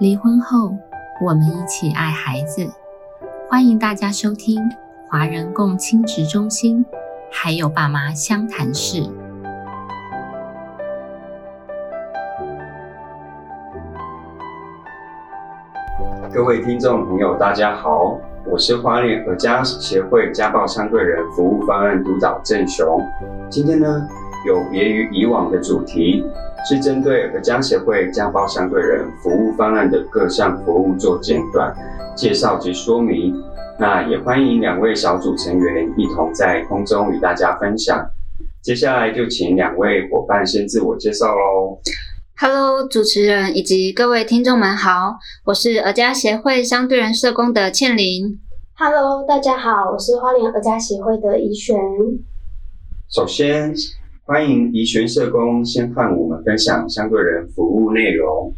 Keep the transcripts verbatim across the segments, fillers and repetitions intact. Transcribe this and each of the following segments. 离婚后，我们一起爱孩子。欢迎大家收听华人共亲职中心，还有爸妈相谈室。各位听众朋友，大家好，我是花莲儿家协会家暴相对人服务方案督导郑雄。今天呢，有别于以往的主题。是针对儿家协会家暴相对人服务方案的各项服务做简短介绍及说明，那也欢迎两位小组成员一同在空中与大家分享。接下来就请两位伙伴先自我介绍咯。Hello， 主持人以及各位听众们好，我是儿家协会相对人社工的倩玲。Hello， 大家好，我是花莲儿家协会的怡璇。首先欢迎怡璇社工先和我们分享相对人服务内容。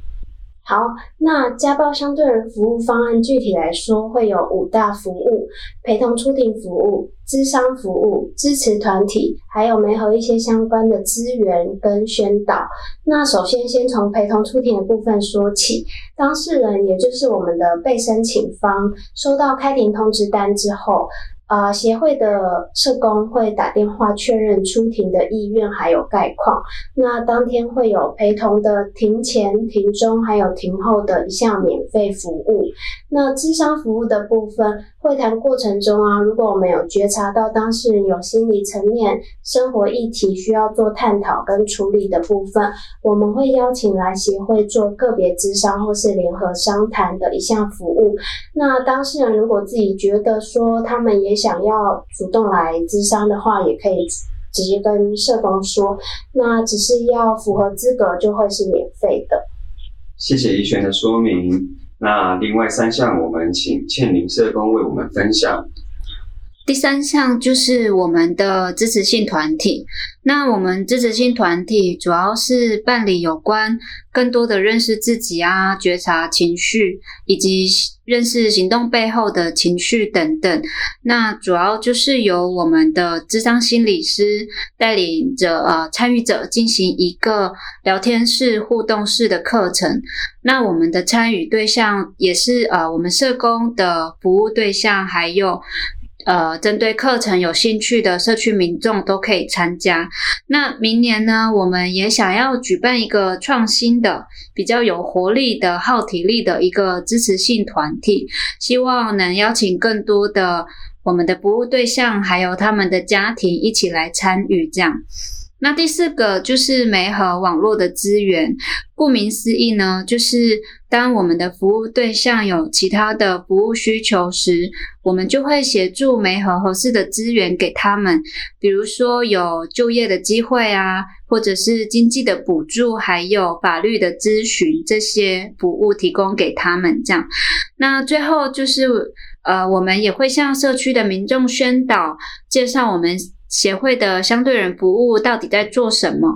好，那家暴相对人服务方案具体来说会有五大服务：陪同出庭服务、咨商服务、支持团体，还有媒合一些相关的资源跟宣导。那首先先从陪同出庭的部分说起，当事人也就是我们的被申请方收到开庭通知单之后，呃，协会的社工会打电话确认出庭的意愿还有概况。那当天会有陪同的庭前、庭中还有庭后的一项免费服务。那咨商服务的部分，会谈过程中啊，如果我们有觉察到当事人有心理层面、生活议题需要做探讨跟处理的部分，我们会邀请来协会做个别咨商或是联合商谈的一项服务。那当事人如果自己觉得说他们也想要主动来咨商的话，也可以直接跟社工说，那只是要符合资格就会是免费的。谢谢怡璇的说明。那另外三项我们请倩玲社工为我们分享。第三项就是我们的支持性团体。那我们支持性团体主要是办理有关更多的认识自己啊、觉察情绪以及认识行动背后的情绪等等。那主要就是由我们的咨商心理师带领着呃参与者进行一个聊天式、互动式的课程。那我们的参与对象也是呃我们社工的服务对象，还有呃，针对课程有兴趣的社区民众都可以参加。那明年呢，我们也想要举办一个创新的、比较有活力的、耗体力的一个支持性团体，希望能邀请更多的我们的服务对象，还有他们的家庭一起来参与这样。那第四个就是媒合网络的资源，顾名思义呢，就是当我们的服务对象有其他的服务需求时，我们就会协助媒合合适的资源给他们，比如说有就业的机会啊，或者是经济的补助，还有法律的咨询，这些服务提供给他们这样。那最后就是呃，我们也会向社区的民众宣导，介绍我们协会的相对人服务到底在做什么。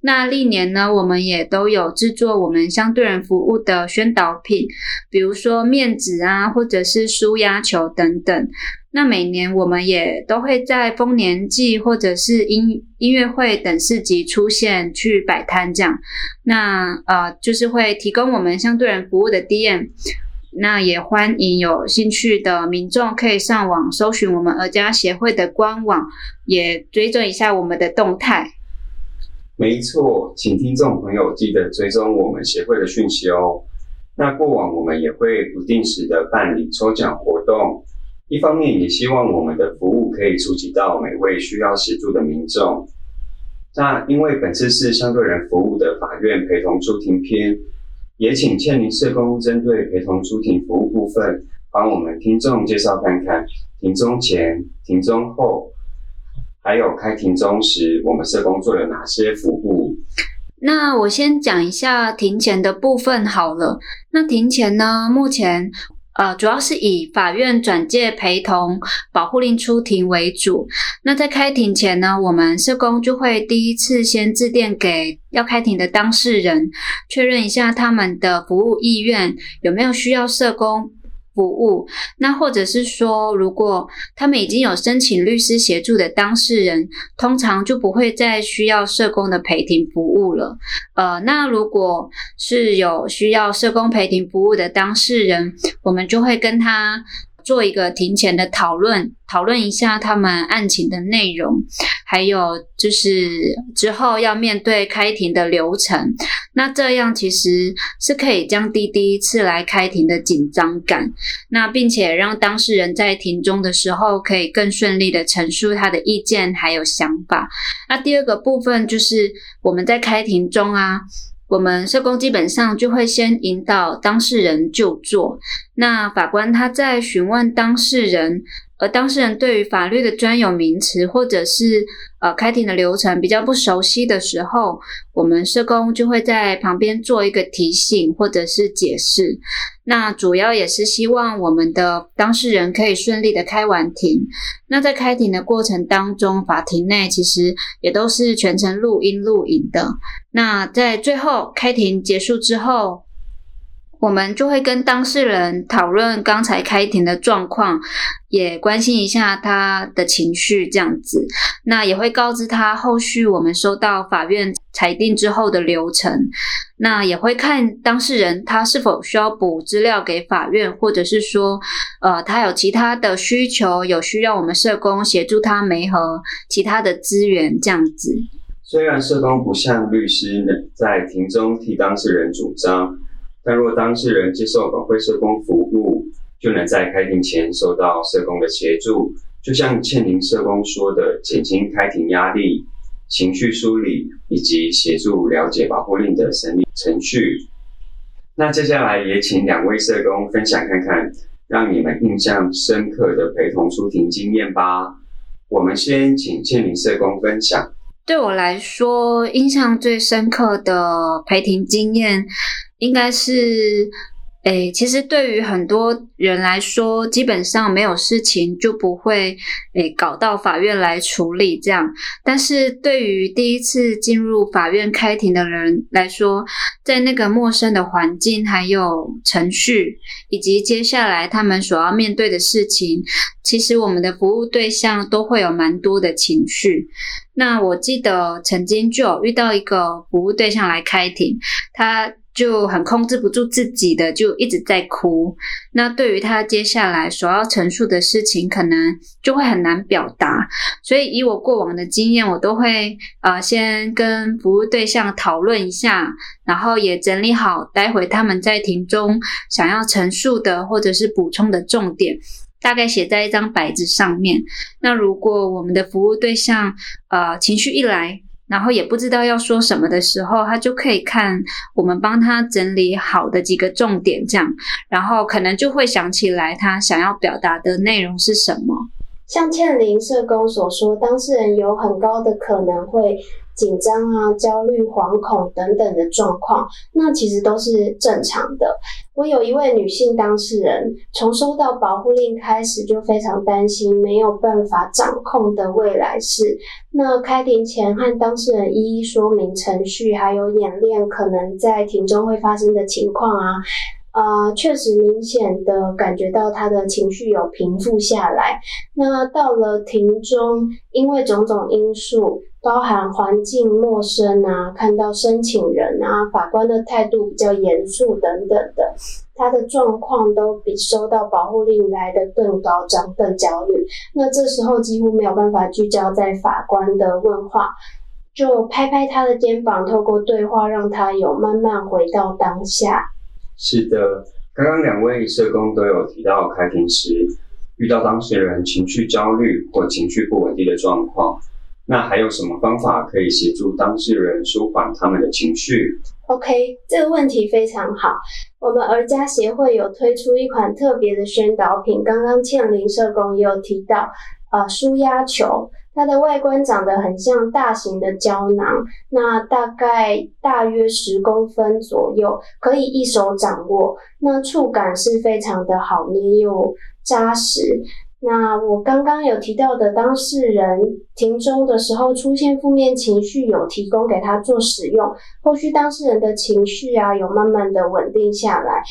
那历年呢，我们也都有制作我们相对人服务的宣导品，比如说面纸啊，或者是舒压球等等。那每年我们也都会在丰年祭或者是音音乐会等市集出现去摆摊这样。那呃，就是会提供我们相对人服务的 D M，那也欢迎有兴趣的民众可以上网搜寻我们儿家协会的官网，也追踪一下我们的动态。没错，请听众朋友记得追踪我们协会的讯息哦。那过往我们也会不定时的办理抽奖活动，一方面也希望我们的服务可以触及到每位需要协助的民众。那因为本次是相对人服务的法院陪同出庭篇，也请倩玲社工针对陪同出庭服务部分，帮我们听众介绍看看庭中前、庭中后，还有开庭中时，我们社工做了哪些服务。那我先讲一下庭前的部分好了。那庭前呢，目前呃，主要是以法院转介陪同保护令出庭为主。那在开庭前呢，我们社工就会第一次先致电给要开庭的当事人，确认一下他们的服务意愿，有没有需要社工服务。那或者是说，如果他们已经有申请律师协助的当事人，通常就不会再需要社工的陪庭服务了。呃，那如果是有需要社工陪庭服务的当事人，我们就会跟他做一个庭前的讨论，讨论一下他们案情的内容，还有就是之后要面对开庭的流程。那这样其实是可以降低第一次来开庭的紧张感，那并且让当事人在庭中的时候可以更顺利的陈述他的意见还有想法。那第二个部分就是我们在开庭中啊，我们社工基本上就会先引导当事人就坐，那法官他在询问当事人，而当事人对于法律的专有名词或者是呃开庭的流程比较不熟悉的时候，我们社工就会在旁边做一个提醒或者是解释。那主要也是希望我们的当事人可以顺利的开完庭。那在开庭的过程当中，法庭内其实也都是全程录音录影的。那在最后开庭结束之后，我们就会跟当事人讨论刚才开庭的状况，也关心一下他的情绪这样子。那也会告知他后续我们收到法院裁定之后的流程，那也会看当事人他是否需要补资料给法院，或者是说呃，他有其他的需求，有需要我们社工协助他媒合其他的资源这样子。虽然社工不像律师在庭中替当事人主张，但若当事人接受本会社工服务，就能在开庭前收到社工的协助，就像倩玲社工说的，减轻开庭压力、情绪梳理以及协助了解保护令的审理程序。那接下来也请两位社工分享看看让你们印象深刻的陪同出庭经验吧。我们先请倩玲社工分享。对我来说，印象最深刻的陪庭经验应该是，诶，其实对于很多人来说，基本上没有事情就不会诶搞到法院来处理这样。但是对于第一次进入法院开庭的人来说，在那个陌生的环境、还有程序，以及接下来他们所要面对的事情，其实我们的服务对象都会有蛮多的情绪。那我记得曾经就有遇到一个服务对象来开庭，他就很控制不住自己的，就一直在哭。那对于他接下来所要陈述的事情，可能就会很难表达。所以以我过往的经验，我都会呃先跟服务对象讨论一下，然后也整理好待会他们在庭中想要陈述的或者是补充的重点，大概写在一张白纸上面。那如果我们的服务对象呃情绪一来，然后也不知道要说什么的时候，他就可以看我们帮他整理好的几个重点这样，然后可能就会想起来他想要表达的内容是什么。像倩玲社工所说，当事人有很高的可能会紧张啊、焦虑、惶恐等等的状况，那其实都是正常的。我有一位女性当事人，从收到保护令开始就非常担心没有办法掌控的未来事。那开庭前和当事人一一说明程序，还有演练可能在庭中会发生的情况啊，呃，确实明显的感觉到他的情绪有平复下来。那到了庭中，因为种种因素，包含环境陌生啊，看到申请人啊，法官的态度比较严肃等等的，他的状况都比收到保护令来得更高涨、更焦虑。那这时候几乎没有办法聚焦在法官的问话，就拍拍他的肩膀，透过对话让他有慢慢回到当下。是的，刚刚两位社工都有提到开庭时遇到当事人情绪焦虑或情绪不稳定的状况，那还有什么方法可以协助当事人舒缓他们的情绪？ OK， 这个问题非常好。我们儿家协会有推出一款特别的宣导品，刚刚倩玲社工也有提到，呃，舒压球，它的外观长得很像大型的胶囊，那大概大约十公分左右，可以一手掌握，那触感是非常的好捏又扎实。那我刚刚有提到的当事人庭中的时候出现负面情绪，有提供给他做使用，后续当事人的情绪啊有慢慢的稳定下来。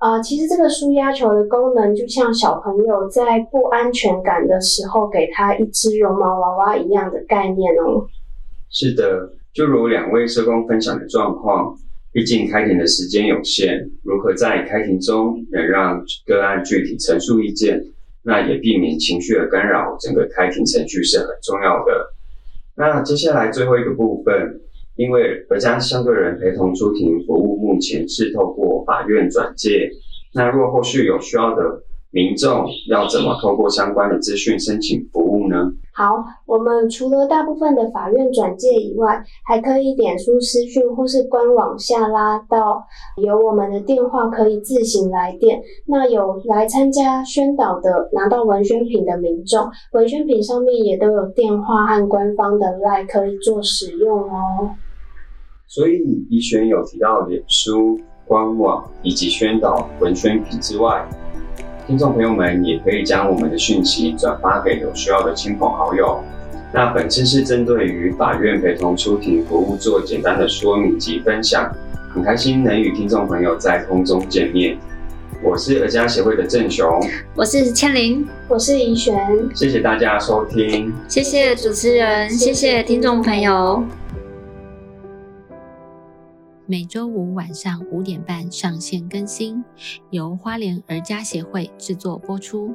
呃，其实这个舒压球的功能就像小朋友在不安全感的时候给他一只绒毛娃娃一样的概念哦。是的，就如两位社工分享的状况，毕竟开庭的时间有限，如何在开庭中能让个案具体陈述意见，那也避免情绪的干扰，整个开庭程序是很重要的。那接下来最后一个部分，因为而将相对人陪同出庭服务目前是透过法院转介，那若后续有需要的民众要怎么透过相关的资讯申请服务呢？好，我们除了大部分的法院转介以外，还可以脸书私讯或是官网下拉到有我们的电话可以自行来电。那有来参加宣导的拿到文宣品的民众，文宣品上面也都有电话和官方的 LINE 可以做使用哦。所以怡璇有提到脸书、官网以及宣导文宣品之外，听众朋友们也可以将我们的讯息转发给有需要的亲朋好友。那本次是针对于法院陪同出庭服务做简单的说明及分享，很开心能与听众朋友在空中见面。我是儿家协会的郑雄，我是倩玲，我是怡璇。谢谢大家收听，谢谢主持人，谢谢听众朋友。每周五晚上五点半上线更新，由花莲儿家协会制作播出。